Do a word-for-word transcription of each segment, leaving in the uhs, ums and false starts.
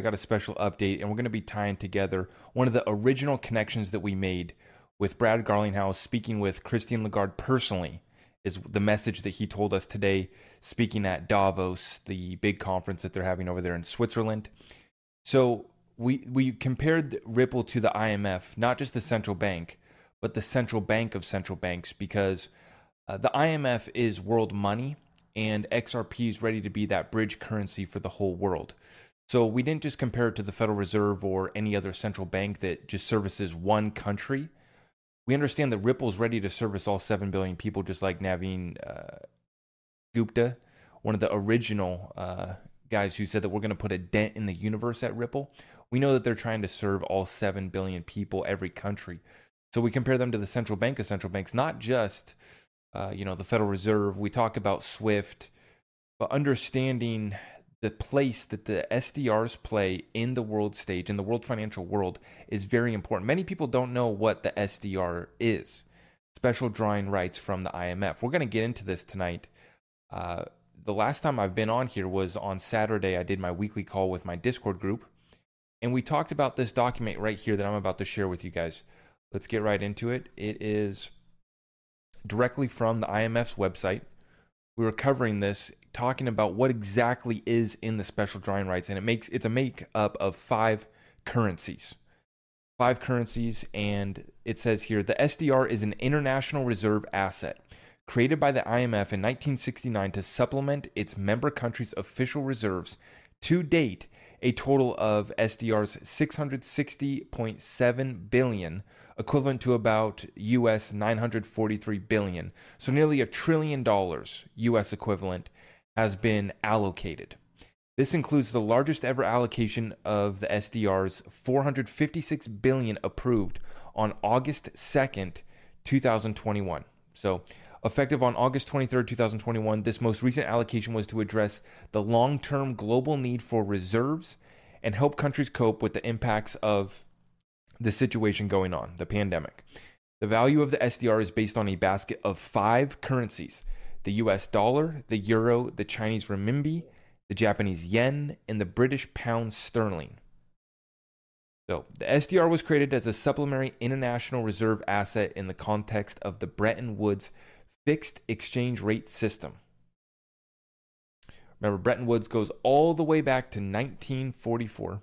I got a special update, and we're going to be tying together one of the original connections that we made with Brad Garlinghouse speaking with Christine Lagarde personally, is the message that he told us today, speaking at Davos, the big conference that they're having over there in Switzerland. So we we compared Ripple to the I M F, not just the central bank, but the central bank of central banks, because uh, the I M F is world money, and X R P is ready to be that bridge currency for the whole world. So we didn't just compare it to the Federal Reserve or any other central bank that just services one country. We understand that Ripple's ready to service all seven billion people, just like Naveen uh, Gupta, one of the original uh, guys who said that we're going to put a dent in the universe at Ripple. We know that they're trying to serve all seven billion people, every country. So we compare them to the central bank of central banks, not just uh, you know, the Federal Reserve. We talk about SWIFT, but understanding the place that the S D Rs play in the world stage, in the world financial world, is very important. Many people don't know what the S D R is, special drawing rights from the I M F. We're going to get into this tonight. Uh, the last time I've been on here was on Saturday. I did my weekly call with my Discord group, and we talked about this document right here that I'm about to share with you guys. Let's get right into it. It is directly from the I M F's website. We were covering this, talking about what exactly is in the special drawing rights, and it makes it's a makeup of five currencies. Five currencies, and it says here, the S D R is an international reserve asset created by the I M F in nineteen sixty-nine to supplement its member countries' official reserves. To date, a total of S D Rs six hundred sixty point seven billion, equivalent to about U S nine hundred forty-three billion. So nearly a trillion dollars U S equivalent has been allocated. This includes the largest ever allocation of the S D Rs, four hundred fifty-six billion approved on August second, twenty twenty-one. So effective on August twenty-third, twenty twenty-one, this most recent allocation was to address the long-term global need for reserves and help countries cope with the impacts of the situation going on, the pandemic. The value of the S D R is based on a basket of five currencies: the U S dollar, the euro, the Chinese renminbi, the Japanese yen, and the British pound sterling. So the S D R was created as a supplementary international reserve asset in the context of the Bretton Woods fixed exchange rate system. Remember, Bretton Woods goes all the way back to nineteen forty-four,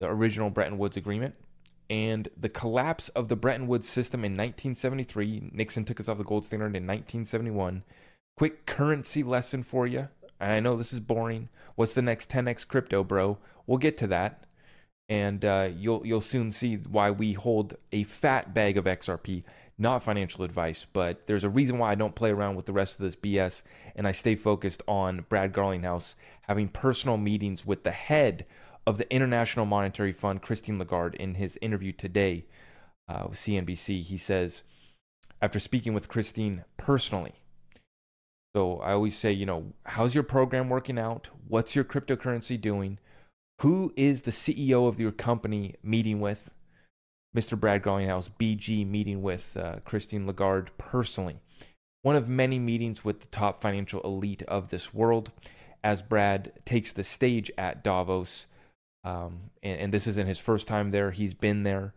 the original Bretton Woods agreement, and the collapse of the Bretton Woods system in nineteen seventy-three. Nixon took us off the gold standard in nineteen seventy-one. Quick currency lesson for you. And I know this is boring. What's the next ten X crypto, bro? We'll get to that. And uh, you'll you'll soon see why we hold a fat bag of X R P. Not financial advice, but there's a reason why I don't play around with the rest of this B S, and I stay focused on Brad Garlinghouse, having personal meetings with the head of the International Monetary Fund, Christine Lagarde. In his interview today uh, with C N B C, he says, after speaking with Christine personally, so I always say, you know, how's your program working out? What's your cryptocurrency doing? Who is the C E O of your company meeting with? Mister Brad Garlinghouse, B G, meeting with uh, Christine Lagarde personally. One of many meetings with the top financial elite of this world as Brad takes the stage at Davos. Um, and, and this isn't his first time there. He's been there,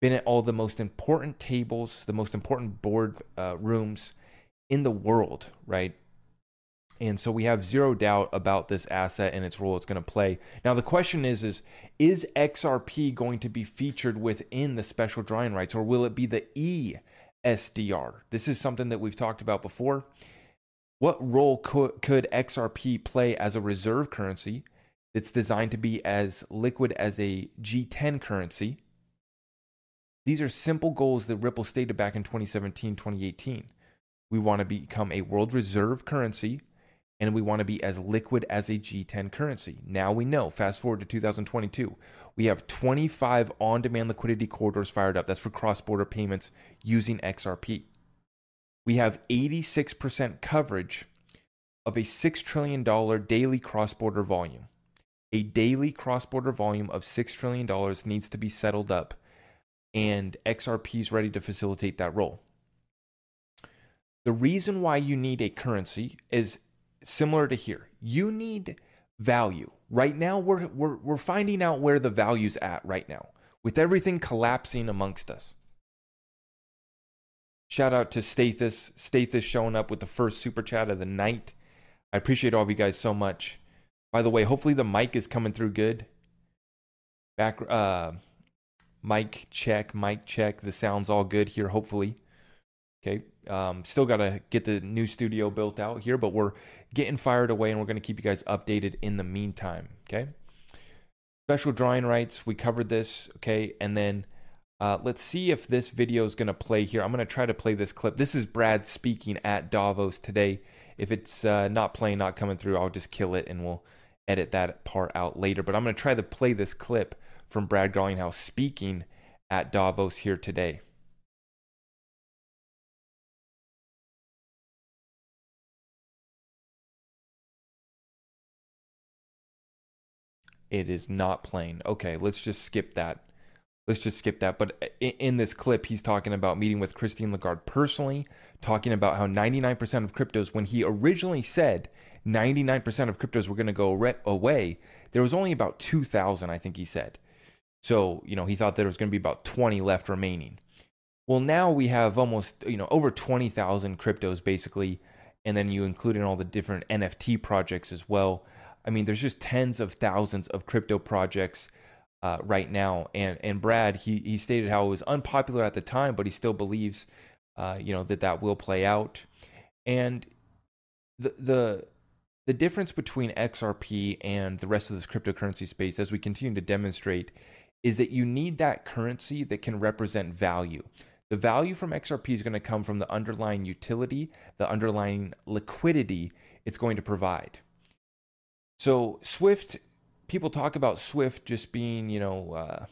been at all the most important tables, the most important board uh, rooms in the world, right? And so we have zero doubt about this asset and its role it's going to play. Now, the question is, is, is X R P going to be featured within the special drawing rights, or will it be the E S D R? This is something that we've talked about before. What role could, could X R P play as a reserve currency that's designed to be as liquid as a G ten currency? These are simple goals that Ripple stated back in twenty seventeen, twenty eighteen. We want to become a world reserve currency, and we want to be as liquid as a G ten currency. Now we know, fast forward to two thousand twenty-two, we have twenty-five on-demand liquidity corridors fired up. That's for cross-border payments using X R P. We have eighty-six percent coverage of a six trillion dollars daily cross-border volume. A daily cross-border volume of six trillion dollars needs to be settled up, and X R P is ready to facilitate that role. The reason why you need a currency is similar to here. You need value. Right now, we're, we're, we're finding out where the value's at right now, with everything collapsing amongst us. Shout out to Stathis. Stathis showing up with the first super chat of the night. I appreciate all of you guys so much. By the way, hopefully the mic is coming through good. Back, uh, mic check, mic check. The sound's all good here, hopefully. Okay, um, still got to get the new studio built out here, but we're getting fired away, and we're going to keep you guys updated in the meantime, okay? Special drawing rights, we covered this, okay? And then uh, let's see if this video is going to play here. I'm going to try to play this clip. This is Brad speaking at Davos today. If it's uh, not playing, not coming through, I'll just kill it, and we'll edit that part out later. But I'm going to try to play this clip from Brad Garlinghouse speaking at Davos here today. It is not plain. Okay, let's just skip that. Let's just skip that. But in this clip, he's talking about meeting with Christine Lagarde personally, talking about how ninety-nine percent of cryptos, when he originally said ninety-nine percent of cryptos were going to go re- away, there was only about two thousand, I think he said. So, you know, he thought there was going to be about twenty left remaining. Well, now we have almost, you know, over twenty thousand cryptos basically, and then you include in all the different N F T projects as well. I mean, there's just tens of thousands of crypto projects uh, right now. And and Brad, he he stated how it was unpopular at the time, but he still believes, uh, you know, that that will play out. And the the the difference between X R P and the rest of this cryptocurrency space, as we continue to demonstrate, is that you need that currency that can represent value. The value from X R P is going to come from the underlying utility, the underlying liquidity it's going to provide. So SWIFT, people talk about SWIFT just being, you know, uh,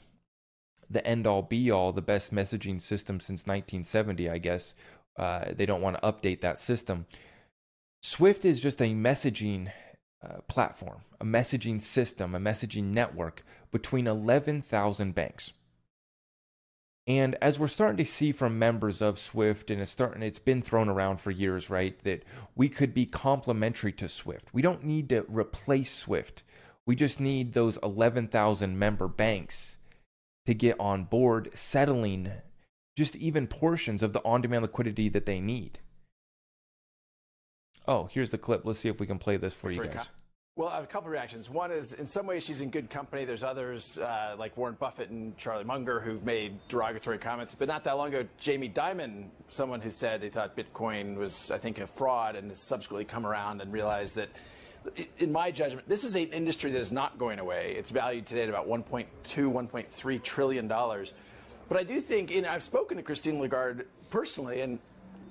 the end-all, be-all, the best messaging system since nineteen seventy, I guess. Uh, they don't want to update that system. SWIFT is just a messaging uh, platform, a messaging system, a messaging network between eleven thousand banks. And as we're starting to see from members of SWIFT, and it's starting, it's been thrown around for years, right, that we could be complementary to SWIFT. We don't need to replace SWIFT. We just need those eleven thousand member banks to get on board, settling just even portions of the on-demand liquidity that they need. Oh, here's the clip. Let's see if we can play this for you guys. Well, I have a couple of reactions. One is, in some ways, she's in good company. There's others, uh, like Warren Buffett and Charlie Munger, who've made derogatory comments. But not that long ago, Jamie Dimon, someone who said they thought Bitcoin was, I think, a fraud, and has subsequently come around and realized that, in my judgment, this is an industry that is not going away. It's valued today at about one point two, one point three trillion dollars. But I do think, and I've spoken to Christine Lagarde personally, and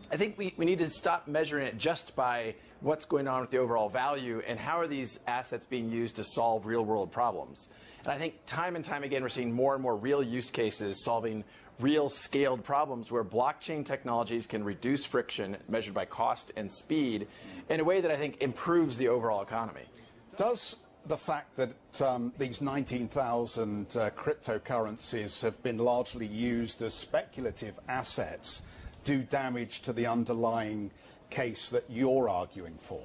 I think we, we need to stop measuring it just by what's going on with the overall value and how are these assets being used to solve real world problems. And I think time and time again, we're seeing more and more real use cases solving real scaled problems where blockchain technologies can reduce friction measured by cost and speed in a way that I think improves the overall economy. Does the fact that um, these nineteen thousand uh, cryptocurrencies have been largely used as speculative assets do damage to the underlying case that you're arguing for?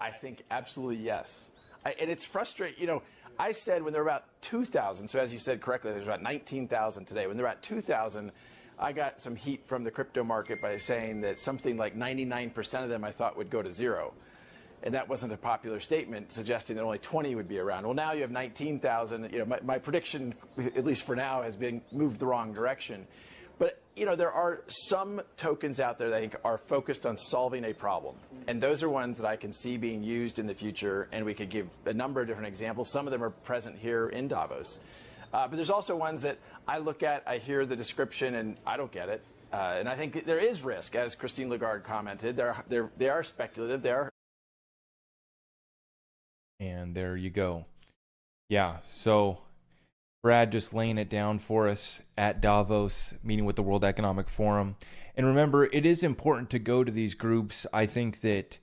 I think absolutely yes. I, and it's frustrating. You know, I said when there were about two thousand, so as you said correctly, there's about nineteen thousand today. When there were about two thousand, I got some heat from the crypto market by saying that something like ninety-nine percent of them I thought would go to zero. And that wasn't a popular statement, suggesting that only twenty would be around. Well, now you have nineteen thousand. You know, my, my prediction, at least for now, has been moved the wrong direction. But, you know, there are some tokens out there that I think are focused on solving a problem. And those are ones that I can see being used in the future. And we could give a number of different examples. Some of them are present here in Davos. Uh, but there's also ones that I look at, I hear the description, and I don't get it. Uh, and I think there is risk, as Christine Lagarde commented. They're, they're, they are speculative. They are. And there you go. Yeah, so Brad just laying it down for us at Davos, meeting with the World Economic Forum. And remember, it is important to go to these groups. I think that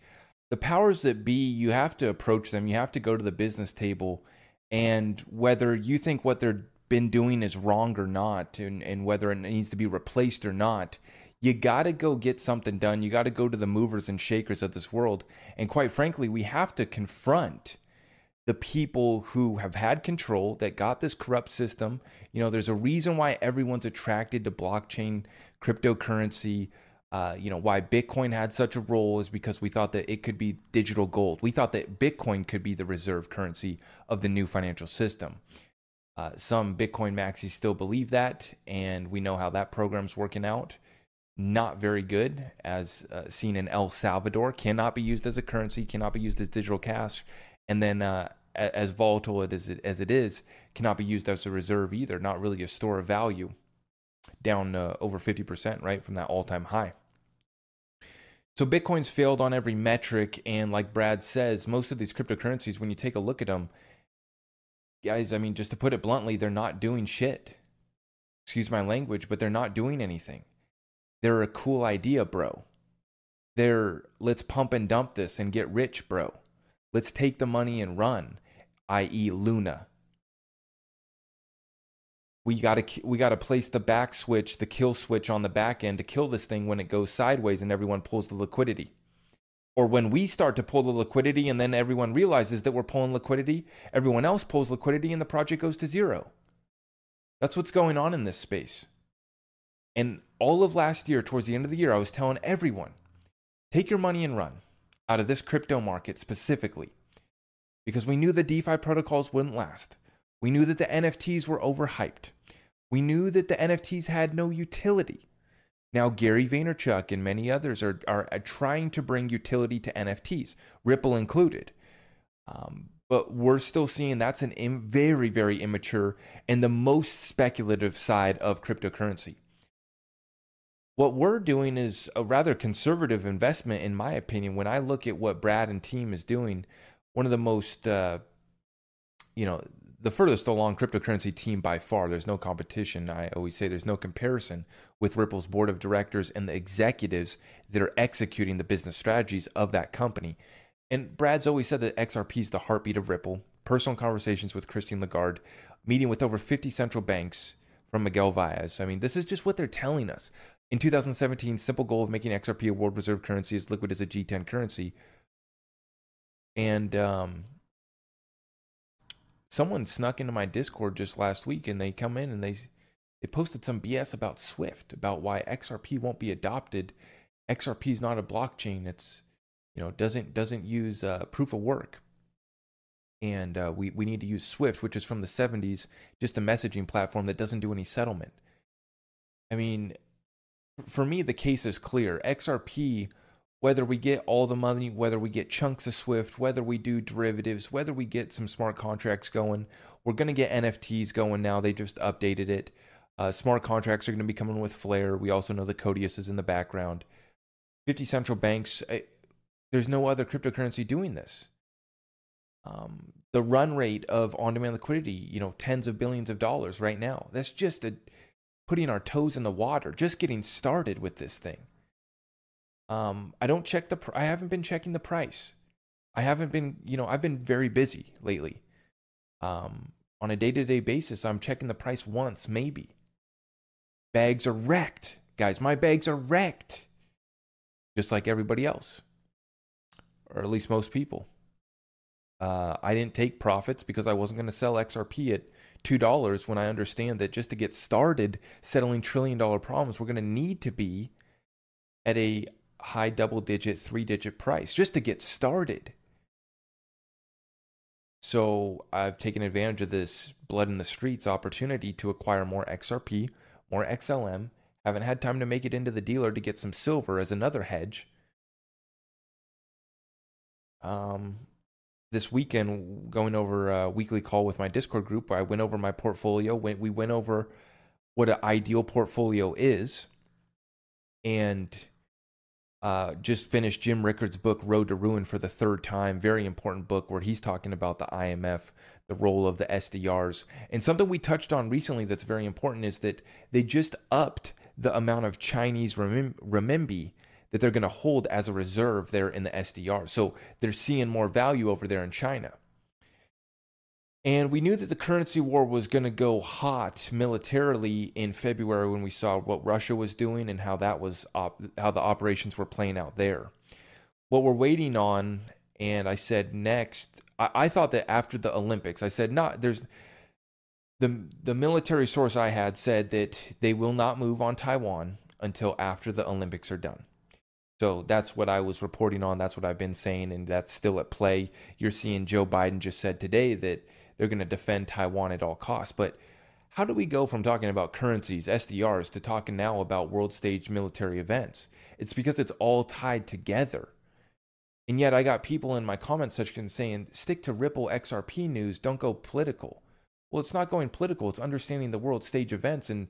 the powers that be, you have to approach them. You have to go to the business table. And whether you think what they've been doing is wrong or not, and, and whether it needs to be replaced or not, you got to go get something done. You got to go to the movers and shakers of this world. And quite frankly, we have to confront the people who have had control that got this corrupt system. You know, there's a reason why everyone's attracted to blockchain cryptocurrency. Uh, you know, why Bitcoin had such a role is because we thought that it could be digital gold. We thought that Bitcoin could be the reserve currency of the new financial system. Uh, some Bitcoin maxis still believe that, and we know how that program's working out. Not very good, as uh, seen in El Salvador. Cannot be used as a currency, cannot be used as digital cash, and then uh, as volatile it is, as it is, cannot be used as a reserve either, not really a store of value, down uh, over fifty percent, right, from that all-time high. So Bitcoin's failed on every metric, and like Brad says, most of these cryptocurrencies, when you take a look at them, guys, I mean, just to put it bluntly, they're not doing shit. Excuse my language, but they're not doing anything. They're a cool idea, bro. They're, let's pump and dump this and get rich, bro. Let's take the money and run, that is. Luna. We gotta, we gotta place the back switch, the kill switch on the back end to kill this thing when it goes sideways and everyone pulls the liquidity. Or when we start to pull the liquidity and then everyone realizes that we're pulling liquidity, everyone else pulls liquidity and the project goes to zero. That's what's going on in this space. And all of last year, towards the end of the year, I was telling everyone, take your money and run out of this crypto market specifically, because we knew the DeFi protocols wouldn't last. We knew that the N F Ts were overhyped. We knew that the N F Ts had no utility. Now, Gary Vaynerchuk and many others are, are, are trying to bring utility to N F Ts, Ripple included. Um, but we're still seeing that's an im- very, very immature and the most speculative side of cryptocurrency. What we're doing is a rather conservative investment, in my opinion. When I look at what Brad and team is doing, one of the most, uh, you know, the furthest along cryptocurrency team by far. There's no competition. I always say there's no comparison with Ripple's board of directors and the executives that are executing the business strategies of that company. And Brad's always said that X R P is the heartbeat of Ripple. Personal conversations with Christine Lagarde, meeting with over fifty central banks from Miguel Valles. I mean, this is just what they're telling us. In two thousand seventeen, simple goal of making X R P a world reserve currency as liquid as a G ten currency. And um, someone snuck into my Discord just last week, and they come in and they, they posted some B S about SWIFT, about why X R P won't be adopted. X R P is not a blockchain. It's, you know, doesn't doesn't use uh, proof of work. And uh, we, we need to use SWIFT, which is from the seventies, just a messaging platform that doesn't do any settlement. I mean... For me, the case is clear. X R P, whether we get all the money, whether we get chunks of SWIFT, whether we do derivatives, whether we get some smart contracts going, we're going to get N F Ts going now. They just updated it. Uh, smart contracts are going to be coming with Flare. We also know the Codius is in the background. fifty central banks. I, there's no other cryptocurrency doing this. Um, the run rate of on-demand liquidity, you know, tens of billions of dollars right now. That's just a... putting our toes in the water, just getting started with this thing. Um, I don't check the, pr- I haven't been checking the price. I haven't been, you know, I've been very busy lately. Um, on a day-to-day basis, I'm checking the price once, maybe. Bags are wrecked. Guys, my bags are wrecked. Just like everybody else. Or at least most people. Uh, I didn't take profits because I wasn't going to sell X R P at two dollars when I understand that just to get started settling trillion dollar problems, we're going to need to be at a high double digit, three digit price just to get started. So I've taken advantage of this blood in the streets opportunity to acquire more X R P, more X L M. Haven't had time to make it into the dealer to get some silver as another hedge. Um... This weekend, going over a weekly call with my Discord group, I went over my portfolio. We went over what an ideal portfolio is, and uh, just finished Jim Rickard's book, Road to Ruin, for the third time. Very important book where he's talking about the I M F, the role of the S D Rs. And something we touched on recently that's very important is that they just upped the amount of Chinese renmin- renminbi that they're going to hold as a reserve there in the S D R. So they're seeing more value over there in China. And we knew that the currency war was going to go hot militarily in February when we saw what Russia was doing and how that was op- how the operations were playing out there. What we're waiting on, And I said next, I, I thought that after the Olympics, I said, not, there's, the the military source I had said that they will not move on Taiwan until after the Olympics are done. So that's what I was reporting on. That's what I've been saying, and that's still at play. You're seeing Joe Biden just said today that they're going to defend Taiwan at all costs. But how do we go from talking about currencies, S D Rs, to talking now about world stage military events? It's because it's all tied together. And yet I got people in my comment section saying, stick to Ripple X R P news, don't go political. Well, it's not going political. It's understanding the world stage events and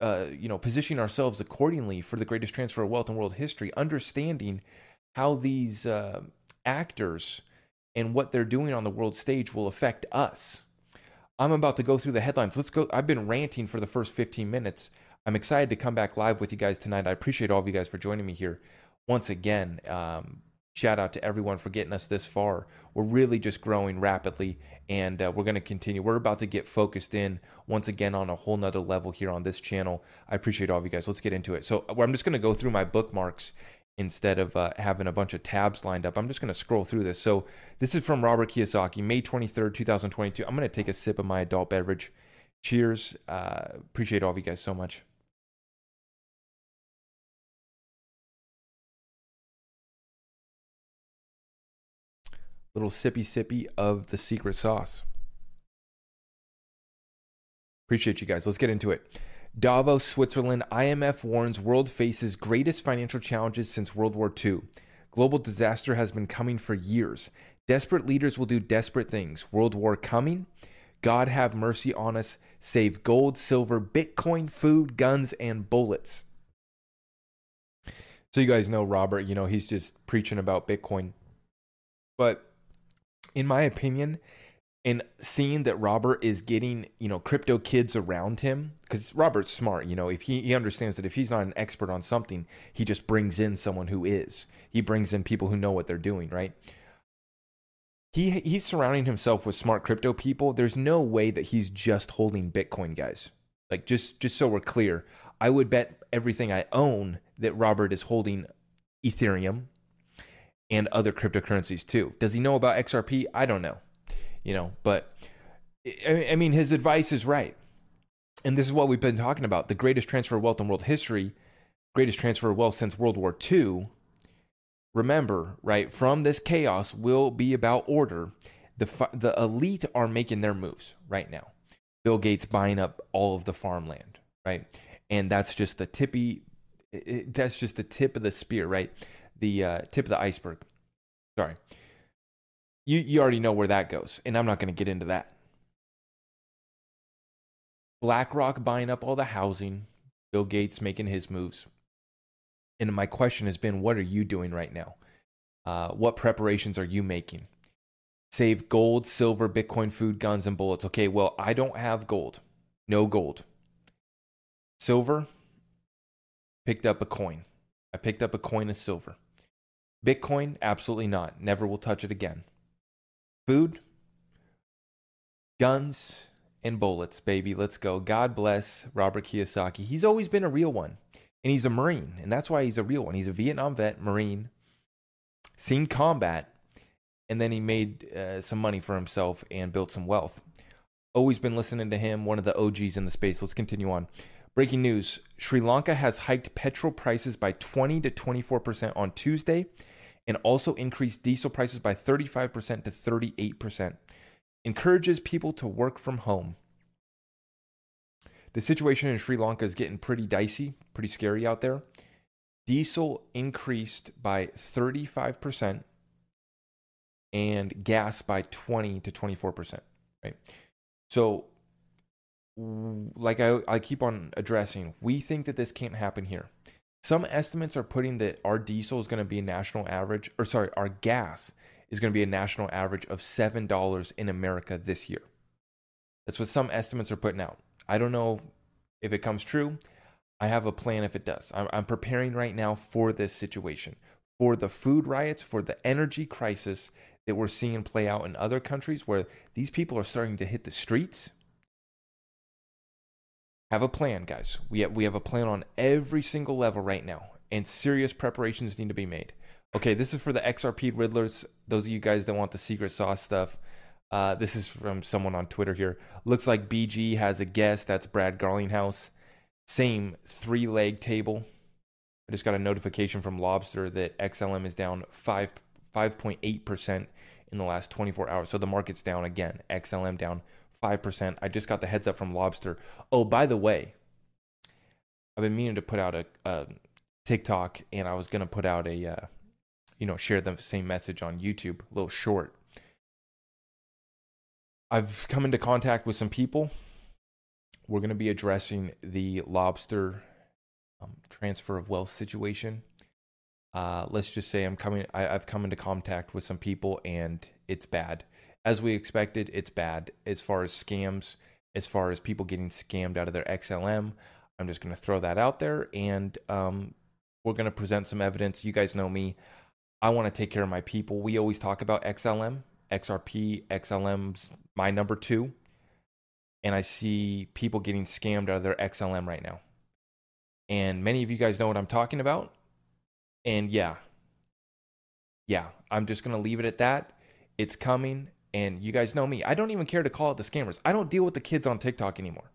Uh, you know, positioning ourselves accordingly for the greatest transfer of wealth in world history, understanding how these uh, actors and what they're doing on the world stage will affect us. I'm about to go through the headlines. Let's go. I've been ranting for the first fifteen minutes. I'm excited to come back live with you guys tonight. I appreciate all of you guys for joining me here. Once again, um, shout out to everyone for getting us this far. We're really just growing rapidly, and uh, we're going to continue. We're about to get focused in once again on a whole nother level here on this channel. I appreciate all of you guys. Let's get into it. So I'm just going to go through my bookmarks instead of uh, having a bunch of tabs lined up. I'm just going to scroll through this. So this is from Robert Kiyosaki, May twenty-third, two thousand twenty-two. I'm going to take a sip of my adult beverage. Cheers. Uh, appreciate all of you guys so much. Little sippy sippy of the secret sauce. Appreciate you guys. Let's get into it. Davos, Switzerland. I M F warns world faces greatest financial challenges since World War Two. Global disaster has been coming for years. Desperate leaders will do desperate things. World war coming. God have mercy on us. Save gold, silver, Bitcoin, food, guns, and bullets. So you guys know Robert, you know, he's just preaching about Bitcoin. But in my opinion, and seeing that Robert is getting, you know, crypto kids around him, because Robert's smart, you know, if he, he understands that if he's not an expert on something, he just brings in someone who is. He brings in people who know what they're doing, right? He he's surrounding himself with smart crypto people. There's no way that he's just holding Bitcoin, guys. Like, just, just so we're clear, I would bet everything I own that Robert is holding Ethereum and other cryptocurrencies too. Does he know about X R P? I don't know, you know, but I mean, his advice is right. And this is what we've been talking about. The greatest transfer of wealth in world history, greatest transfer of wealth since World War Two. Remember, right, from this chaos will be about order. The, the elite are making their moves right now. Bill Gates buying up all of the farmland, right? And that's just the tippy, that's just the tip of the spear, right? The uh, tip of the iceberg. Sorry. You you already know where that goes, and I'm not going to get into that. BlackRock buying up all the housing. Bill Gates making his moves. And my question has been, what are you doing right now? Uh, what preparations are you making? Save gold, silver, Bitcoin, food, guns, and bullets. Okay, well, I don't have gold. No gold. Silver. Picked up a coin. I picked up a coin of silver. Bitcoin, absolutely not. Never will touch it again. Food, guns, and bullets, baby. Let's go. God bless Robert Kiyosaki. He's always been a real one, and he's a Marine, and that's why he's a real one. He's a Vietnam vet, Marine, seen combat, and then he made uh, some money for himself and built some wealth. Always been listening to him, one of the O Gs in the space. Let's continue on. Breaking news, Sri Lanka has hiked petrol prices by twenty to twenty-four percent on Tuesday and also increased diesel prices by thirty-five percent to thirty-eight percent. Encourages people to work from home. The situation in Sri Lanka is getting pretty dicey, pretty scary out there. Diesel increased by thirty-five percent and gas by twenty to twenty-four percent, right? So, like I, I keep on addressing, we think that this can't happen here. Some estimates are putting that our diesel is going to be a national average, or sorry, our gas is going to be a national average of seven dollars in America this year. That's what some estimates are putting out. I don't know if it comes true. I have a plan if it does. I'm, I'm preparing right now for this situation, for the food riots, for the energy crisis that we're seeing play out in other countries where these people are starting to hit the streets. Have a plan, guys. We have, we have a plan on every single level right now, and serious preparations need to be made. Okay, this is for the X R P Riddlers, those of you guys that want the secret sauce stuff. Uh, this is from someone on Twitter here. Looks like B G has a guest. That's Brad Garlinghouse. Same three-leg table. I just got a notification from Lobster that X L M is down five point eight percent in the last twenty-four hours. So the market's down again. X L M down five percent. I just got the heads up from Lobster. Oh, by the way, I've been meaning to put out a, a TikTok, and I was going to put out a, uh, you know, share the same message on YouTube, a little short. I've come into contact with some people. We're going to be addressing the Lobster um, transfer of wealth situation. Uh, let's just say I'm coming. I, I've come into contact with some people, and it's bad. As we expected, it's bad as far as scams, as far as people getting scammed out of their X L M. I'm just going to throw that out there, and um, we're going to present some evidence. You guys know me. I want to take care of my people. We always talk about X L M. X R P, X L M's my number two, and I see people getting scammed out of their X L M right now. And many of you guys know what I'm talking about. And yeah, yeah, I'm just going to leave it at that. It's coming, and you guys know me. I don't even care to call it the scammers. I don't deal with the kids on TikTok anymore.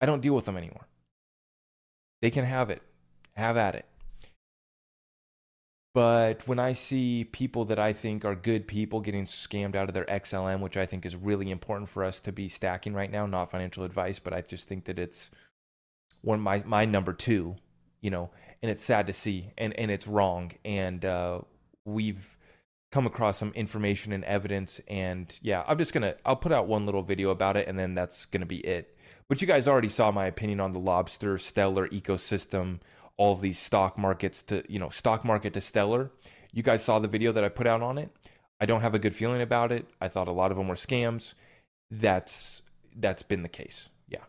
I don't deal with them anymore. They can have it. Have at it. But when I see people that I think are good people getting scammed out of their X L M, which I think is really important for us to be stacking right now, not financial advice, but I just think that it's one of my, my number two, you know, and it's sad to see, and, and it's wrong. And uh, we've come across some information and evidence, and yeah, I'm just going to, I'll put out one little video about it, and then that's going to be it. But you guys already saw my opinion on the Lobster, Stellar ecosystem, all of these stock markets to, you know, stock market to Stellar. You guys saw the video that I put out on it. I don't have a good feeling about it. I thought a lot of them were scams. That's that's been the case. Yeah.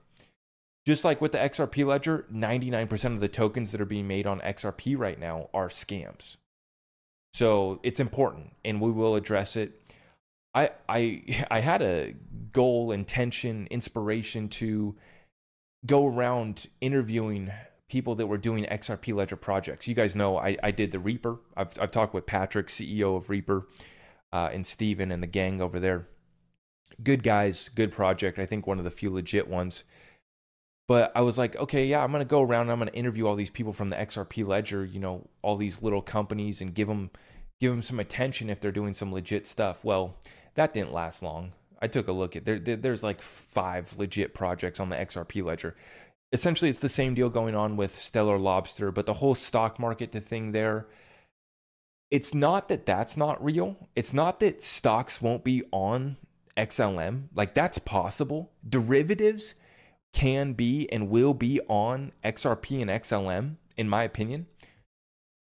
Just like with the X R P ledger, ninety-nine percent of the tokens that are being made on X R P right now are scams. So it's important, and we will address it. I I I had a goal, intention, inspiration to go around interviewing people that were doing X R P ledger projects. You guys know I, I did the Reaper. I've, I've talked with Patrick, C E O of Reaper, uh, and Steven and the gang over there. Good guys, good project. I think one of the few legit ones. But I was like, okay, yeah, I'm going to go around and I'm going to interview all these people from the X R P ledger, you know, all these little companies, and give them, give them some attention if they're doing some legit stuff. Well, that didn't last long. I took a look at, there, there there's like five legit projects on the X R P ledger. Essentially, it's the same deal going on with Stellar, Lobster, but the whole stock market to thing there, it's not that that's not real. It's not that stocks won't be on X L M. Like, that's possible. Derivatives can be and will be on X R P and X L M, in my opinion.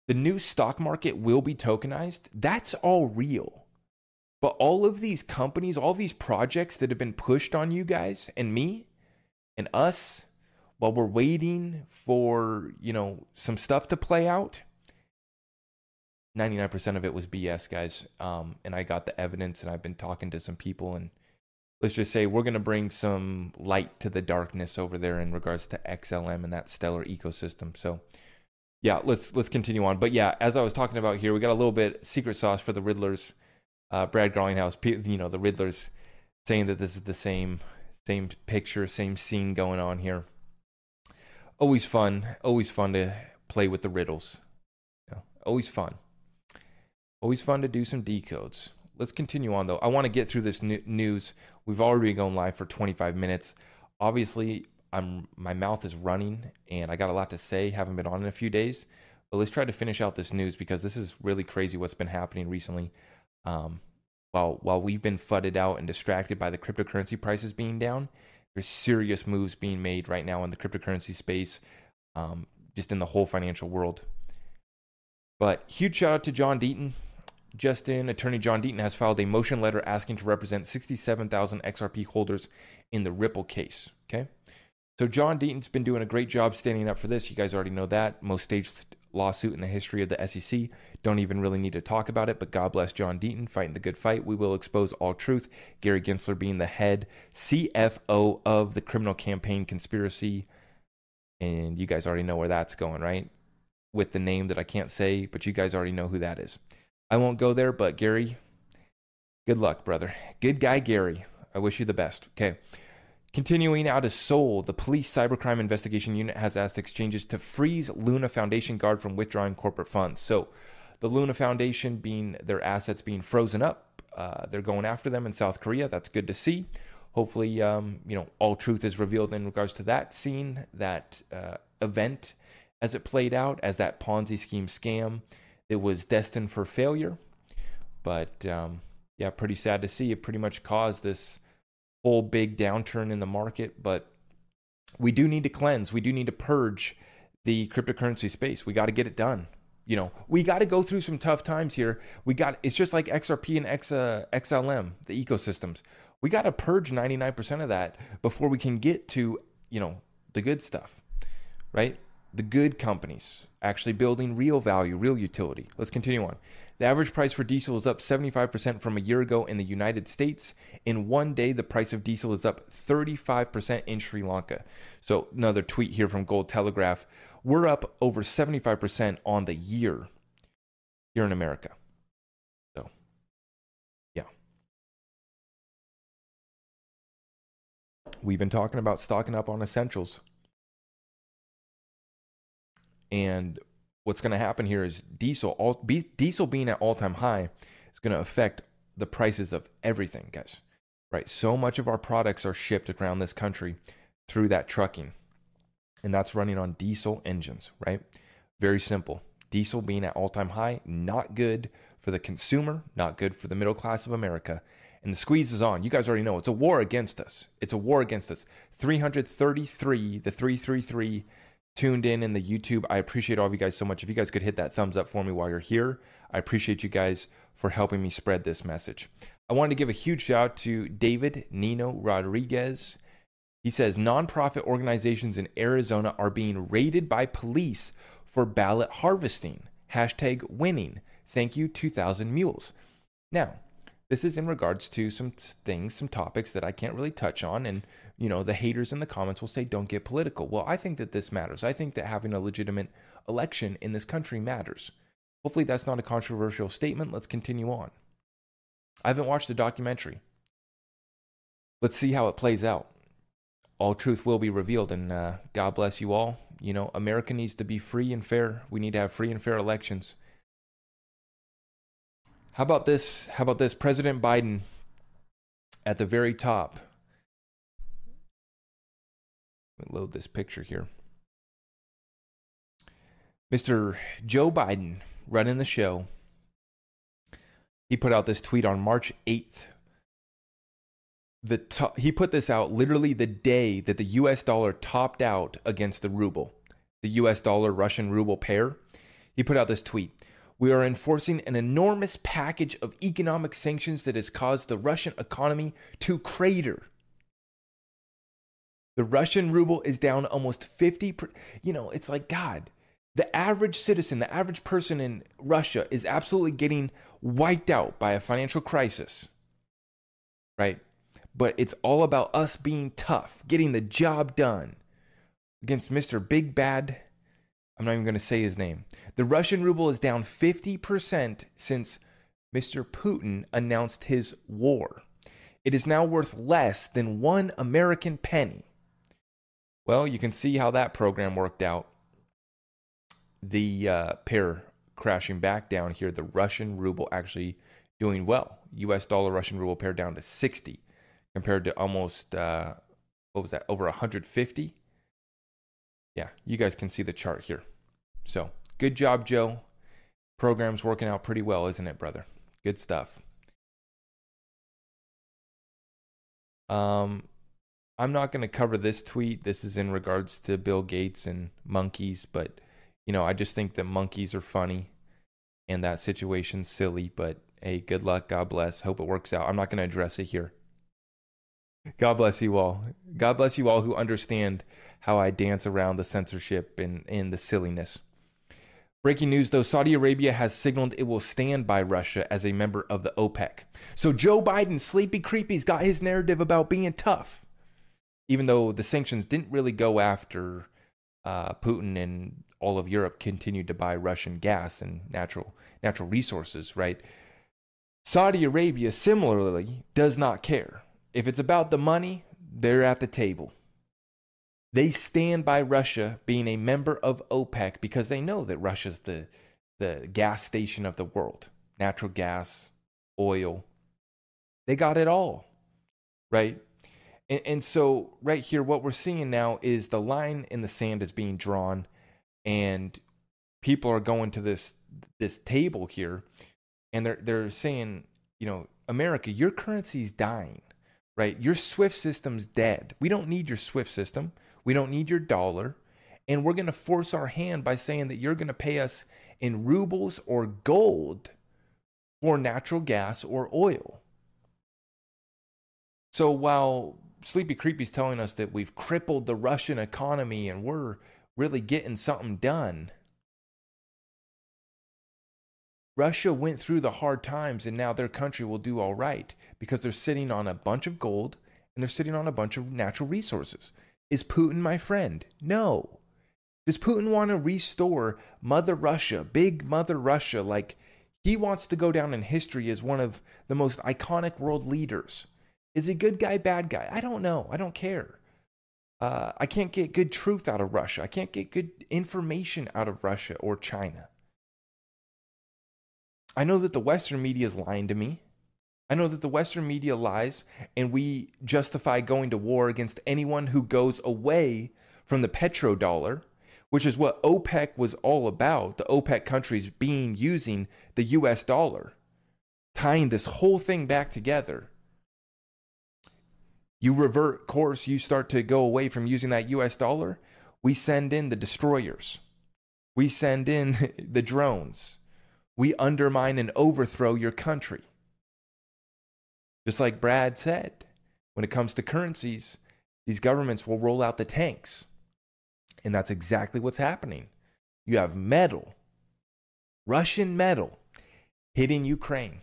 The new stock market will be tokenized. That's all real. But all of these companies, all these projects that have been pushed on you guys and me and us, while we're waiting for, you know, some stuff to play out, ninety-nine percent of it was B S, guys. Um, and I got the evidence, and I've been talking to some people. And let's just say we're going to bring some light to the darkness over there in regards to X L M and that Stellar ecosystem. So, yeah, let's let's continue on. But, yeah, as I was talking about here, we got a little bit secret sauce for the Riddlers. Uh, Brad Garlinghouse, you know, the Riddlers, saying that this is the same same picture, same scene going on here. Always fun, always fun to play with the riddles. You know, always fun. Always fun to do some decodes. Let's continue on, though. I want to get through this news. We've already gone live for twenty-five minutes. Obviously, I'm my mouth is running, and I got a lot to say. Haven't been on in a few days. But let's try to finish out this news, because this is really crazy what's been happening recently. Um, while, while we've been fudded out and distracted by the cryptocurrency prices being down, there's serious moves being made right now in the cryptocurrency space, um, just in the whole financial world. But huge shout out to John Deaton. Just in, attorney John Deaton has filed a motion letter asking to represent sixty-seven thousand X R P holders in the Ripple case. Okay, so John Deaton's been doing a great job standing up for this. You guys already know that. Most staged lawsuit in the history of the S E C. Don't even really need to talk about it, but God bless John Deaton fighting the good fight. We will expose all truth. Gary Gensler being the head C F O of the criminal campaign conspiracy, and you guys already know where that's going, right? with the name that I can't say, but you guys already know who that is. I won't go there, but Gary, good luck, brother. Good guy, Gary. I wish you the best. Okay. Continuing out of Seoul, the police cybercrime investigation unit has asked exchanges to freeze Luna Foundation Guard from withdrawing corporate funds. So the Luna Foundation, being their assets being frozen up, uh, they're going after them in South Korea. That's good to see. Hopefully, um, you know, all truth is revealed in regards to that scene, that uh, event, as it played out, as that Ponzi scheme scam that was destined for failure. But um, yeah, pretty sad to see. It pretty much caused this whole big downturn in the market. But we do need to cleanse. We do need to purge the cryptocurrency space. We got to get it done. You know, we got to go through some tough times here. We got, it's just like X R P and X, uh, X L M, the ecosystems. We got to purge ninety-nine percent of that before we can get to, you know, the good stuff, right? The good companies actually building real value, real utility. Let's continue on. The average price for diesel is up seventy-five percent from a year ago in the United States. In one day, the price of diesel is up thirty-five percent in Sri Lanka. So another tweet here from Gold Telegraph. We're up over seventy-five percent on the year here in America. We've been talking about stocking up on essentials. And what's going to happen here is diesel, all, be, diesel being at all-time high is going to affect the prices of everything, guys. Right? So much of our products are shipped around this country through that trucking. And that's running on diesel engines, right? Very simple. Diesel being at all-time high, not good for the consumer, not good for the middle class of America. And the squeeze is on. You guys already know it's a war against us. It's a war against us. three hundred thirty-three, the three thirty-three tuned in in the YouTube. I appreciate all of you guys so much. If you guys could hit that thumbs up for me while you're here, I appreciate you guys for helping me spread this message. I wanted to give a huge shout out to David Nino Rodriguez. He says, nonprofit organizations in Arizona are being raided by police for ballot harvesting. Hashtag winning. Thank you, two thousand mules. Now, this is in regards to some things, some topics that I can't really touch on. And, you know, the haters in the comments will say, don't get political. Well, I think that this matters. I think that having a legitimate election in this country matters. Hopefully that's not a controversial statement. Let's continue on. I haven't watched the documentary. Let's see how it plays out. All truth will be revealed. And uh, God bless you all. You know, America needs to be free and fair. We need to have free and fair elections. How about this? How about this? President Biden at the very top. Let me load this picture here. Mister Joe Biden running the show. He put out this tweet on March eighth. The to- he put this out literally the day that the U S dollar topped out against the ruble. The U S dollar Russian ruble pair. He put out this tweet. We are enforcing an enormous package of economic sanctions that has caused the Russian economy to crater. The Russian ruble is down almost fifty percent. Per- you know, it's like, God, the average citizen, the average person in Russia is absolutely getting wiped out by a financial crisis, right? But it's all about us being tough, getting the job done against Mister Big Bad. I'm not even going to say his name. The Russian ruble is down fifty percent since Mister Putin announced his war. It is now worth less than one American penny. Well, you can see how that program worked out. The uh, pair crashing back down here. The Russian ruble actually doing well. U S dollar Russian ruble pair down to sixty compared to almost, uh, what was that, over one hundred fifty? Yeah, you guys can see the chart here. So good job, Joe. Program's working out pretty well, isn't it, brother? Good stuff. Um, I'm not going to cover this tweet. This is in regards to Bill Gates and monkeys, but, you know, I just think that monkeys are funny and that situation's silly, but hey, good luck. God bless. Hope it works out. I'm not going to address it here. God bless you all. God bless you all who understand how I dance around the censorship and, and the silliness. Breaking news, though, Saudi Arabia has signaled it will stand by Russia as a member of the OPEC. So Joe Biden, sleepy creepy's got his narrative about being tough, even though the sanctions didn't really go after uh, Putin and all of Europe continued to buy Russian gas and natural natural resources, right? Saudi Arabia similarly does not care. If it's about the money, they're at the table. They stand by Russia being a member of OPEC because they know that Russia's the, the gas station of the world. Natural gas, oil, they got it all, right? And, and so right here, what we're seeing now is the line in the sand is being drawn, and people are going to this this table here, and they're they're saying, you know, America, your currency's dying, right? Your SWIFT system's dead. We don't need your SWIFT system. We don't need your dollar. And we're going to force our hand by saying that you're going to pay us in rubles or gold or natural gas or oil. So while Sleepy Creepy's telling us that we've crippled the Russian economy and we're really getting something done, Russia went through the hard times, and now their country will do all right because they're sitting on a bunch of gold and they're sitting on a bunch of natural resources. Is Putin my friend? No. Does Putin want to restore Mother Russia, big Mother Russia? Like, he wants to go down in history as one of the most iconic world leaders. Is he good guy, bad guy? I don't know. I don't care. Uh, I can't get good truth out of Russia. I can't get good information out of Russia or China. I know that the Western media is lying to me. I know that the Western media lies, and we justify going to war against anyone who goes away from the petrodollar, which is what OPEC was all about, the OPEC countries being using the U S dollar, tying this whole thing back together. You revert course, you start to go away from using that U S dollar, we send in the destroyers. We send in the drones. We undermine and overthrow your country. Just like Brad said, when it comes to currencies, these governments will roll out the tanks. And that's exactly what's happening. You have metal, Russian metal, hitting Ukraine,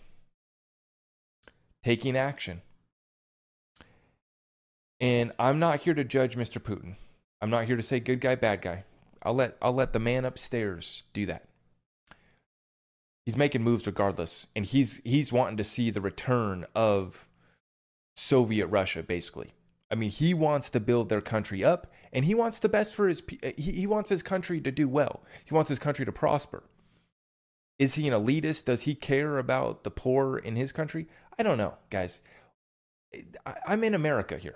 taking action. And I'm not here to judge Mister Putin. I'm not here to say good guy, bad guy. I'll let I'll let the man upstairs do that. He's making moves regardless, and he's he's wanting to see the return of Soviet Russia, basically. I mean, he wants to build their country up, and he wants the best for his he, he wants his country to do well. He wants his country to prosper. Is he an elitist? Does he care about the poor in his country? I don't know, guys. I, I'm in America here,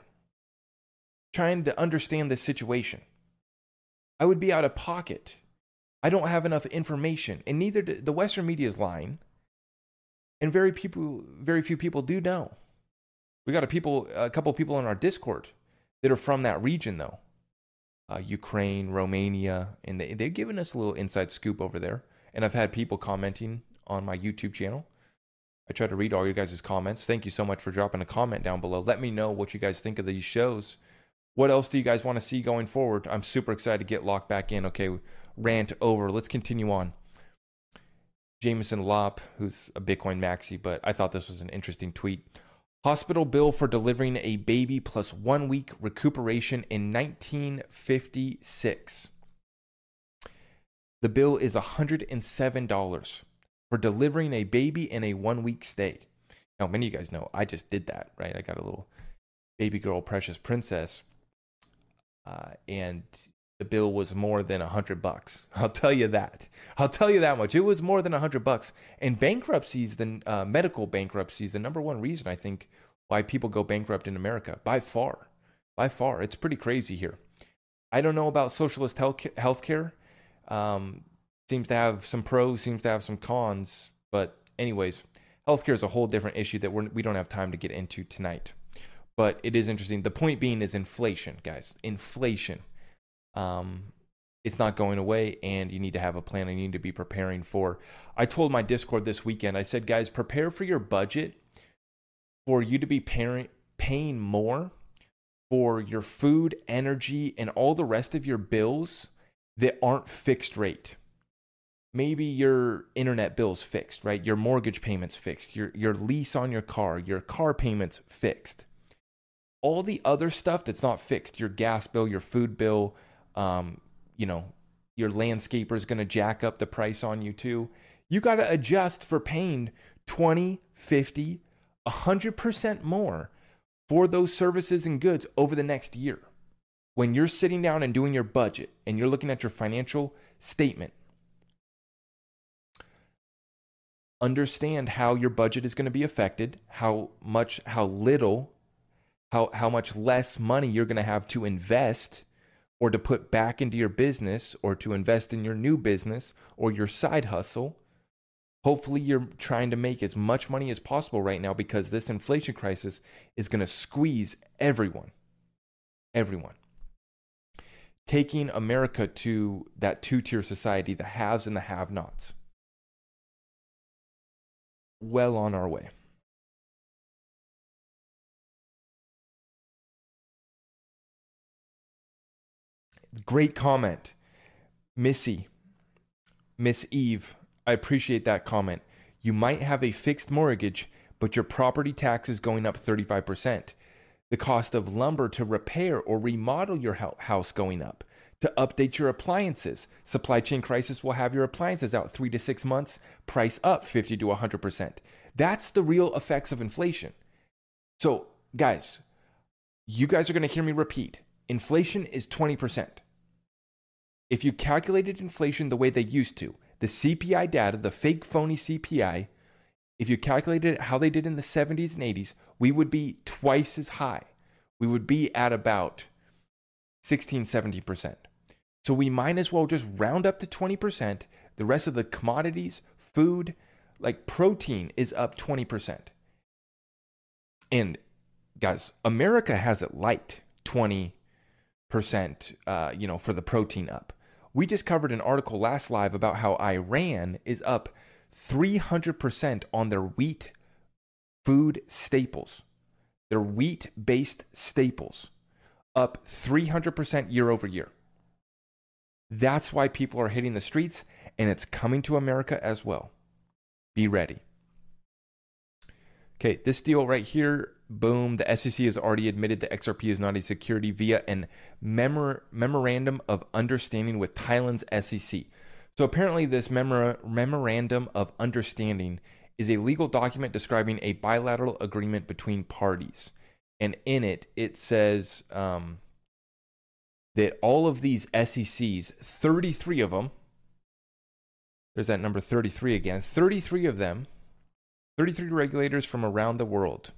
trying to understand this situation. I would be out of pocket. I don't have enough information, and neither do, the Western media is lying, and very people, very few people do know. We got a people, a couple people in our Discord that are from that region, though, uh, Ukraine, Romania, and they they've given us a little inside scoop over there. And I've had people commenting on my YouTube channel. I try to read all your guys' comments. Thank you so much for dropping a comment down below. Let me know what you guys think of these shows. What else do you guys want to see going forward? I'm super excited to get locked back in. Okay, rant over. Let's continue on. Jameson Lop, who's a Bitcoin maxi, but I thought this was an interesting tweet. Hospital bill for delivering a baby plus one week recuperation in nineteen fifty-six. The bill is one hundred seven dollars for delivering a baby in a one week stay. Now, many of you guys know I just did that, right? I got a little baby girl, precious princess, uh, and the bill was more than a hundred bucks. I'll tell you that. I'll tell you that much. It was more than a hundred bucks. And bankruptcies, the uh, medical bankruptcies, the number one reason I think why people go bankrupt in America, by far, by far. It's pretty crazy here. I don't know about socialist healthcare. Um, seems to have some pros, seems to have some cons. But anyways, healthcare is a whole different issue that we're, we don't have time to get into tonight. But it is interesting. The point being is inflation, guys. Inflation. Um, it's not going away, and you need to have a plan and you need to be preparing for. I told my Discord this weekend, I said, guys, prepare for your budget for you to be pay- paying more for your food, energy, and all the rest of your bills that aren't fixed rate. Maybe your internet bill's fixed, right? Your mortgage payment's fixed. Your, your lease on your car, your car payment's fixed. All the other stuff that's not fixed, your gas bill, your food bill, um, you know, Your landscaper is going to jack up the price on you too. You got to adjust for paying twenty, fifty, one hundred percent more for those services and goods over the next year. When you're sitting down and doing your budget and you're looking at your financial statement, understand how your budget is going to be affected, how much, how little, how, how much less money you're going to have to invest or to put back into your business or to invest in your new business or your side hustle. Hopefully you're trying to make as much money as possible right now because this inflation crisis is going to squeeze everyone, everyone. Taking America to that two-tier society, the haves and the have-nots. Well on our way. Great comment. Missy, Miss Eve, I appreciate that comment. You might have a fixed mortgage, but your property tax is going up thirty-five percent. The cost of lumber to repair or remodel your house going up. To update your appliances. Supply chain crisis will have your appliances out three to six months, price up fifty to one hundred percent. That's the real effects of inflation. So guys, you guys are going to hear me repeat. Inflation is twenty percent. If you calculated inflation the way they used to, the C P I data, the fake phony C P I, if you calculated it how they did in the seventies and eighties, we would be twice as high. We would be at about sixteen, seventeen percent. So we might as well just round up to twenty percent. The rest of the commodities, food, like protein is up twenty percent. And guys, America has it light, twenty percent, uh, you know, for the protein up. We just covered an article last live about how Iran is up three hundred percent on their wheat food staples, their wheat-based staples, up three hundred percent year over year. That's why people are hitting the streets, and it's coming to America as well. Be ready. Okay, this deal right here, boom, the S E C has already admitted that X R P is not a security via a memor- memorandum of understanding with Thailand's S E C. So apparently this memor- memorandum of understanding is a legal document describing a bilateral agreement between parties. And in it, it says um, that all of these S E Cs, thirty-three of them, there's that number thirty-three again, thirty-three of them, thirty-three regulators from around the world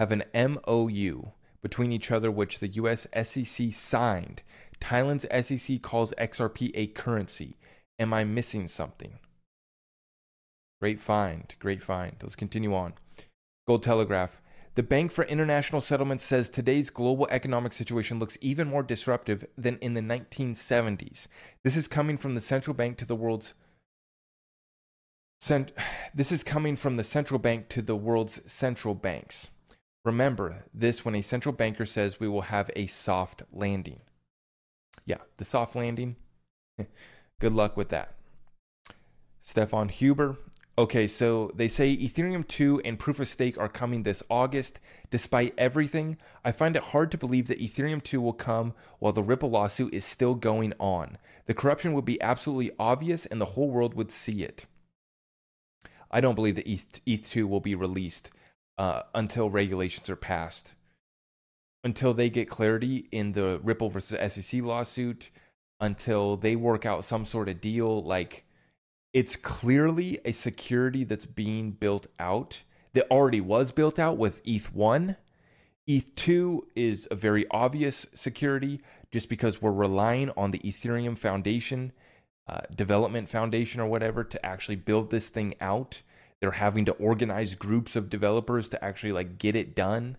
have an M O U between each other, which the U S S E C signed. Thailand's S E C calls X R P a currency. Am I missing something? Great find, great find. Let's continue on. Gold Telegraph. The Bank for International Settlements says today's global economic situation looks even more disruptive than in the nineteen seventies. This is coming from the central bank to the world's cent- This is coming from the central bank to the world's central banks. Remember this when a central banker says we will have a soft landing. Yeah, the soft landing. Good luck with that. Stefan Huber. Okay, so they say Ethereum two and Proof of Stake are coming this August. Despite everything, I find it hard to believe that Ethereum two will come while the Ripple lawsuit is still going on. The corruption would be absolutely obvious and the whole world would see it. I don't believe that E T H two will be released uh, until regulations are passed. Until they get clarity in the Ripple versus S E C lawsuit, until they work out some sort of deal like... It's clearly a security that's being built out that already was built out with E T H one. E T H two is a very obvious security just because we're relying on the Ethereum Foundation, uh, Development Foundation or whatever to actually build this thing out. They're having to organize groups of developers to actually like get it done.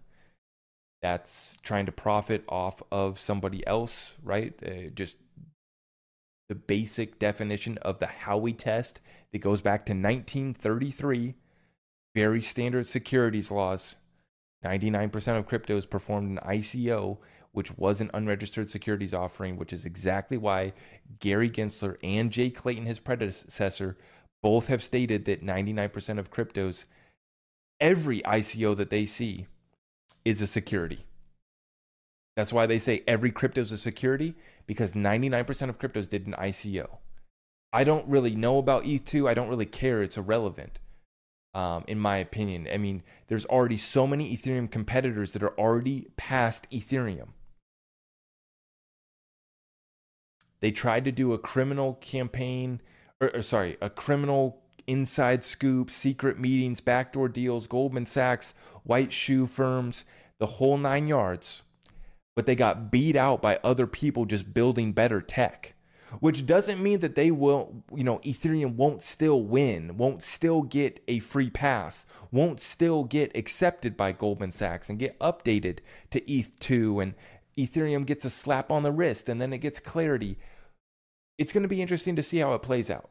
That's trying to profit off of somebody else, right? Uh, just... The basic definition of the Howey test that goes back to nineteen thirty-three, very standard securities laws. ninety-nine percent of crypto is performed in I C O, which was an unregistered securities offering, which is exactly why Gary Gensler and Jay Clayton, his predecessor, both have stated that ninety-nine percent of cryptos, every I C O that they see is a security. That's why they say every crypto is a security, because ninety-nine percent of cryptos did an I C O. I don't really know about E T H two. I don't really care. It's irrelevant, um, in my opinion. I mean, there's already so many Ethereum competitors that are already past Ethereum. They tried to do a criminal campaign, or, or sorry, a criminal inside scoop, secret meetings, backdoor deals, Goldman Sachs, white shoe firms, the whole nine yards. But they got beat out by other people just building better tech, which doesn't mean that they will, you know, Ethereum won't still win, won't still get a free pass, won't still get accepted by Goldman Sachs and get updated to E T H two, and Ethereum gets a slap on the wrist and then it gets clarity. It's going to be interesting to see how it plays out.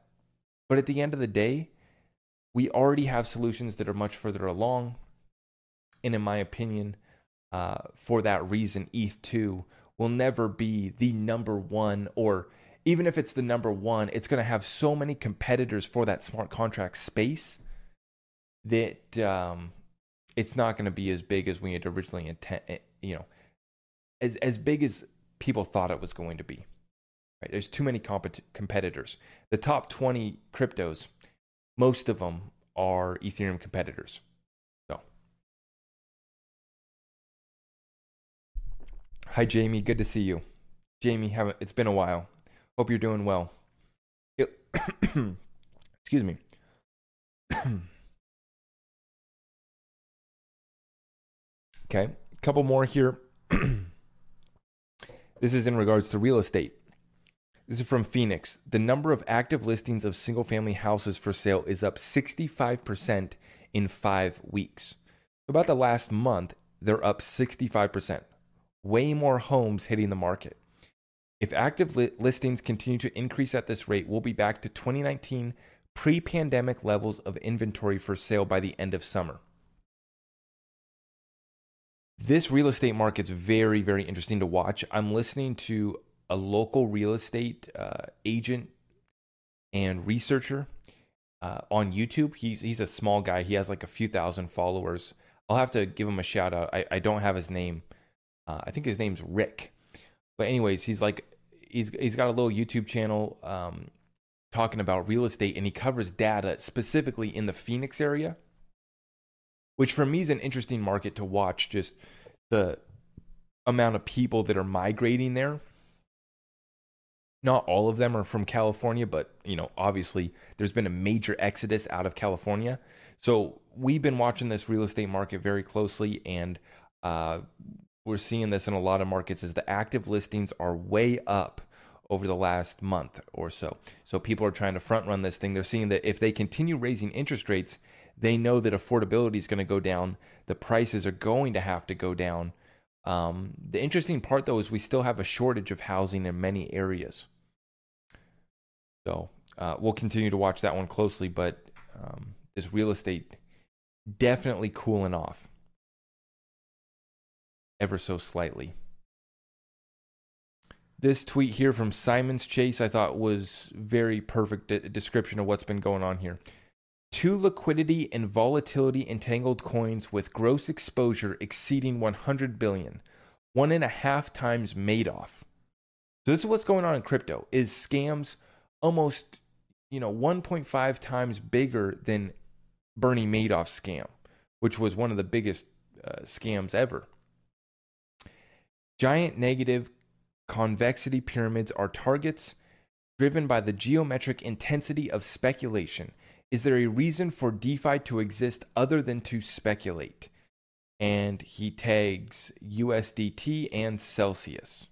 But at the end of the day, we already have solutions that are much further along. And in my opinion, uh, for that reason, E T H two will never be the number one, or even if it's the number one, it's going to have so many competitors for that smart contract space that um, it's not going to be as big as we had originally intent, you know, as as big as people thought it was going to be. Right? There's too many compet- competitors. The top twenty cryptos, most of them are Ethereum competitors. So, hi Jamie, good to see you. Jamie, haven't it's been a while. Hope you're doing well. It, excuse me. Okay, a couple more here. This is in regards to real estate. This is from Phoenix. The number of active listings of single-family houses for sale is up sixty-five percent in five weeks. About the last month, they're up sixty-five percent. Way more homes hitting the market. If active li- listings continue to increase at this rate, we'll be back to twenty nineteen pre-pandemic levels of inventory for sale by the end of summer. This real estate market's very, very interesting to watch. I'm listening to a local real estate uh, agent and researcher uh, on YouTube. He's he's a small guy. He has like a few thousand followers. I'll have to give him a shout out. I, I don't have his name. Uh, I think his name's Rick. But anyways, he's like, he's he's got a little YouTube channel um, talking about real estate, and he covers data specifically in the Phoenix area, which for me is an interesting market to watch, just the amount of people that are migrating there. Not all of them are from California, but you know, obviously there's been a major exodus out of California. So we've been watching this real estate market very closely, and uh, we're seeing this in a lot of markets is the active listings are way up over the last month or so. So people are trying to front run this thing. They're seeing that if they continue raising interest rates, they know that affordability is going to go down. The prices are going to have to go down. Um, the interesting part, though, is we still have a shortage of housing in many areas. So uh, we'll continue to watch that one closely, but um, this real estate definitely cooling off. Ever so slightly. This tweet here from Simon's Chase I thought was very perfect de- description of what's been going on here. Two liquidity and volatility entangled coins with gross exposure exceeding one hundred billion dollars, one and a half times Madoff. So this is what's going on in crypto, is scams almost, you know, one point five times bigger than Bernie Madoff's scam, which was one of the biggest uh, scams ever. Giant negative convexity pyramids are targets driven by the geometric intensity of speculation. Is there a reason for DeFi to exist other than to speculate? And he tags U S D T and Celsius.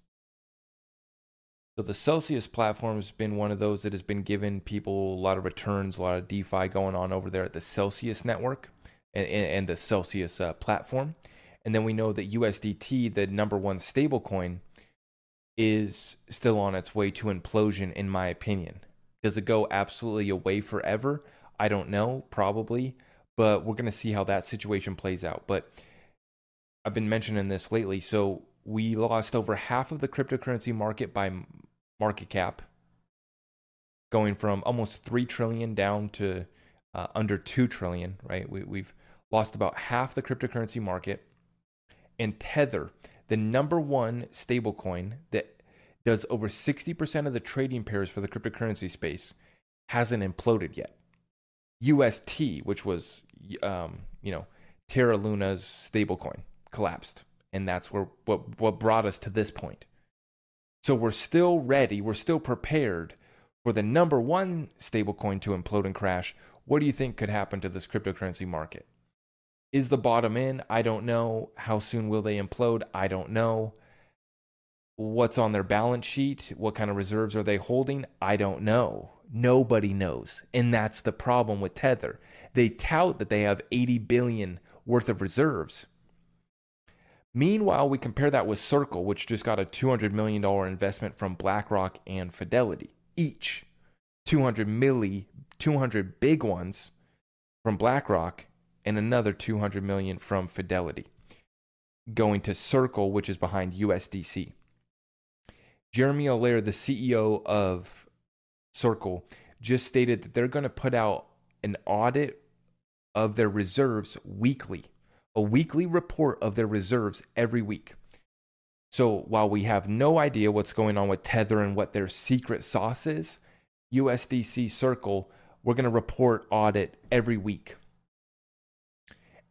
So the Celsius platform has been one of those that has been giving people a lot of returns, a lot of DeFi going on over there at the Celsius network and, and the Celsius uh, platform. And then we know that U S D T, the number one stablecoin, is still on its way to implosion, in my opinion. Does it go absolutely away forever? I don't know, probably. But we're going to see how that situation plays out. But I've been mentioning this lately. So we lost over half of the cryptocurrency market by market cap, going from almost three trillion dollars down to uh, under two trillion dollars, right? We, we've lost about half the cryptocurrency market. And Tether, the number one stablecoin that does over sixty percent of the trading pairs for the cryptocurrency space, hasn't imploded yet. U S T, which was, um, you know, Terra Luna's stablecoin, collapsed. And that's where what, what brought us to this point. So we're still ready. We're still prepared for the number one stablecoin to implode and crash. What do you think could happen to this cryptocurrency market? Is the bottom in? I don't know. How soon will they implode? I don't know. What's on their balance sheet? What kind of reserves are they holding? I don't know. Nobody knows. And that's the problem with Tether. They tout that they have eighty billion dollars worth of reserves. Meanwhile, we compare that with Circle, which just got a two hundred million dollars investment from BlackRock and Fidelity, each. two hundred milli, two hundred big ones from BlackRock and another two hundred million dollars from Fidelity, going to Circle, which is behind U S D C. Jeremy Allaire, the C E O of Circle, just stated that they're going to put out an audit of their reserves weekly. A weekly report of their reserves every week. So while we have no idea what's going on with Tether and what their secret sauce is, U S D C Circle, we're going to report audit every week.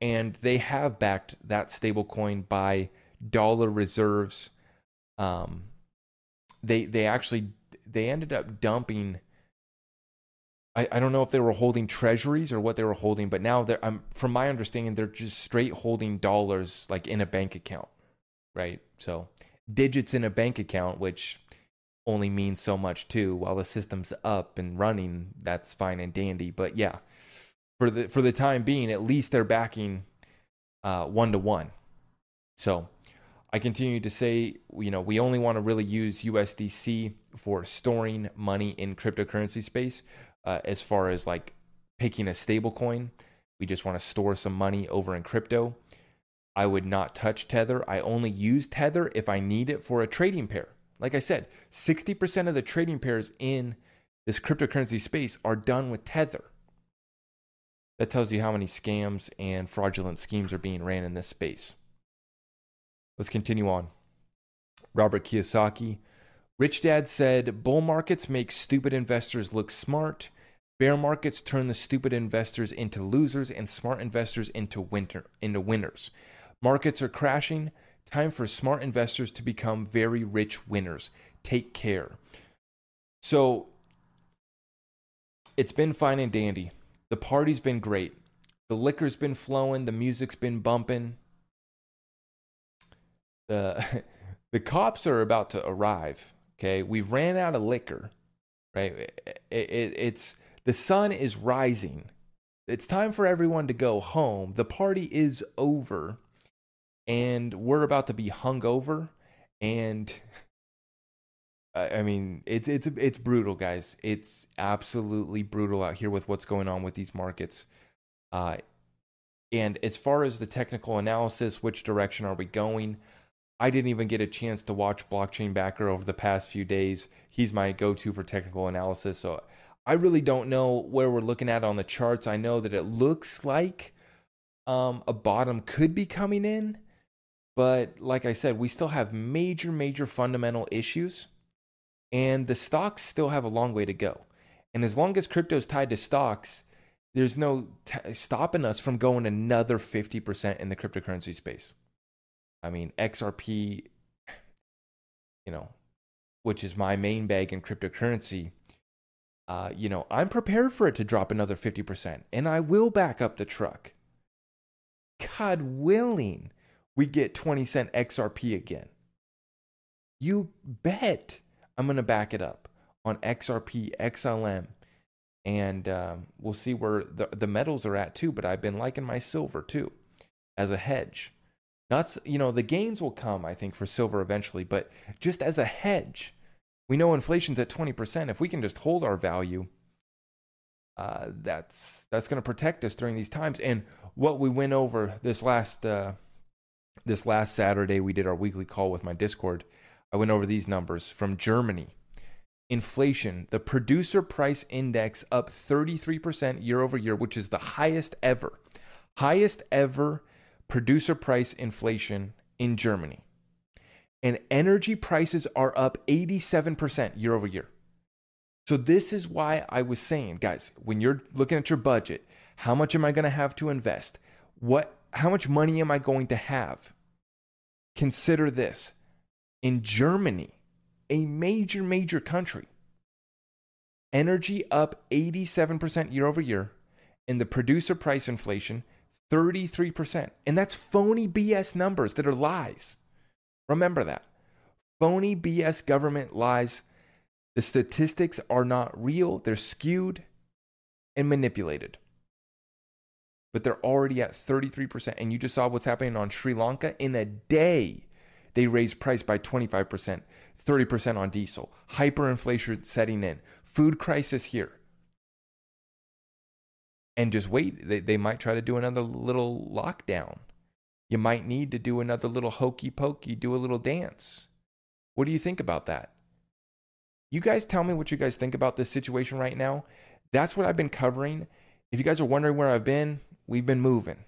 And they have backed that stablecoin by dollar reserves. Um, they they actually, they ended up dumping, I, I don't know if they were holding treasuries or what they were holding, but now they're, I'm, from my understanding, they're just straight holding dollars like in a bank account, right? So digits in a bank account, which only means so much too. While the system's up and running, that's fine and dandy. But yeah, for the for the time being, at least they're backing uh, one-to-one. So I continue to say, you know, we only want to really use U S D C for storing money in cryptocurrency space. Uh, as far as like picking a stable coin, we just want to store some money over in crypto. I would not touch Tether. I only use Tether if I need it for a trading pair. Like I said, sixty percent of the trading pairs in this cryptocurrency space are done with Tether. That tells you how many scams and fraudulent schemes are being ran in this space. Let's continue on. Robert Kiyosaki. Rich Dad said, bull markets make stupid investors look smart. Bear markets turn the stupid investors into losers and smart investors into winter, into winners. Markets are crashing. Time for smart investors to become very rich winners. Take care. So it's been fine and dandy. The party's been great. The liquor's been flowing. The music's been bumping. The, the cops are about to arrive. Okay, we've ran out of liquor, right? It, it, it's the sun is rising. It's time for everyone to go home. The party is over, and we're about to be hungover. And I mean, it's it's it's brutal, guys. It's absolutely brutal out here with what's going on with these markets. Uh, and as far as the technical analysis, which direction are we going? I didn't even get a chance to watch Blockchain Backer over the past few days. He's my go-to for technical analysis. So I really don't know where we're looking at on the charts. I know that it looks like um, a bottom could be coming in. But like I said, we still have major, major fundamental issues. And the stocks still have a long way to go. And as long as crypto is tied to stocks, there's no t- stopping us from going another fifty percent in the cryptocurrency space. I mean, X R P, you know, which is my main bag in cryptocurrency, uh, you know, I'm prepared for it to drop another fifty percent, and I will back up the truck. God willing, we get twenty cent X R P again. You bet I'm going to back it up on X R P, X L M, and um, we'll see where the, the metals are at too, but I've been liking my silver too as a hedge. Not, you know, the gains will come, I think, for silver eventually, but just as a hedge, we know inflation's at twenty percent. If we can just hold our value, uh, that's that's going to protect us during these times. And what we went over this last uh, this last Saturday, we did our weekly call with my Discord. I went over these numbers from Germany. Inflation, the producer price index up thirty-three percent year over year, which is the highest ever, highest ever. Producer price inflation in Germany. And energy prices are up eighty-seven percent year over year. So this is why I was saying, guys, when you're looking at your budget, how much am I going to have to invest? What, how much money am I going to have? Consider this. In Germany, a major, major country, energy up eighty-seven percent year over year, and the producer price inflation thirty-three percent. And that's phony B S numbers that are lies. Remember that. Phony B S government lies. The statistics are not real. They're skewed and manipulated. But they're already at thirty-three percent. And you just saw what's happening on Sri Lanka. In a day, they raised price by twenty-five percent, thirty percent on diesel. Hyperinflation setting in. Food crisis here. And just wait. They, they might try to do another little lockdown. You might need to do another little hokey pokey, do a little dance. What do you think about that? You guys tell me what you guys think about this situation right now. That's what I've been covering. If you guys are wondering where I've been, we've been moving.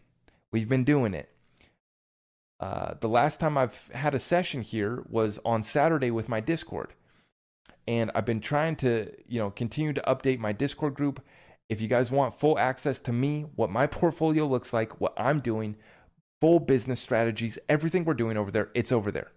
We've been doing it. Uh, the last time I've had a session here was on Saturday with my Discord. And I've been trying to, you know, continue to update my Discord group. If you guys want full access to me, what my portfolio looks like, what I'm doing, full business strategies, everything we're doing over there, it's over there.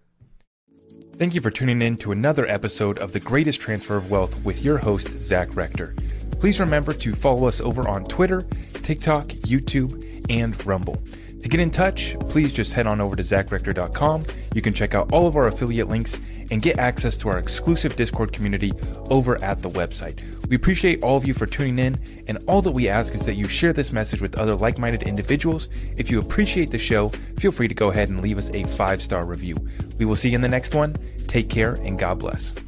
Thank you for tuning in to another episode of The Greatest Transfer of Wealth with your host, Zach Rector. Please remember to follow us over on Twitter, TikTok, YouTube, and Rumble. To get in touch, please just head on over to zach rector dot com. You can check out all of our affiliate links and get access to our exclusive Discord community over at the website. We appreciate all of you for tuning in, and all that we ask is that you share this message with other like-minded individuals. If you appreciate the show, feel free to go ahead and leave us a five-star review. We will see you in the next one. Take care, and God bless.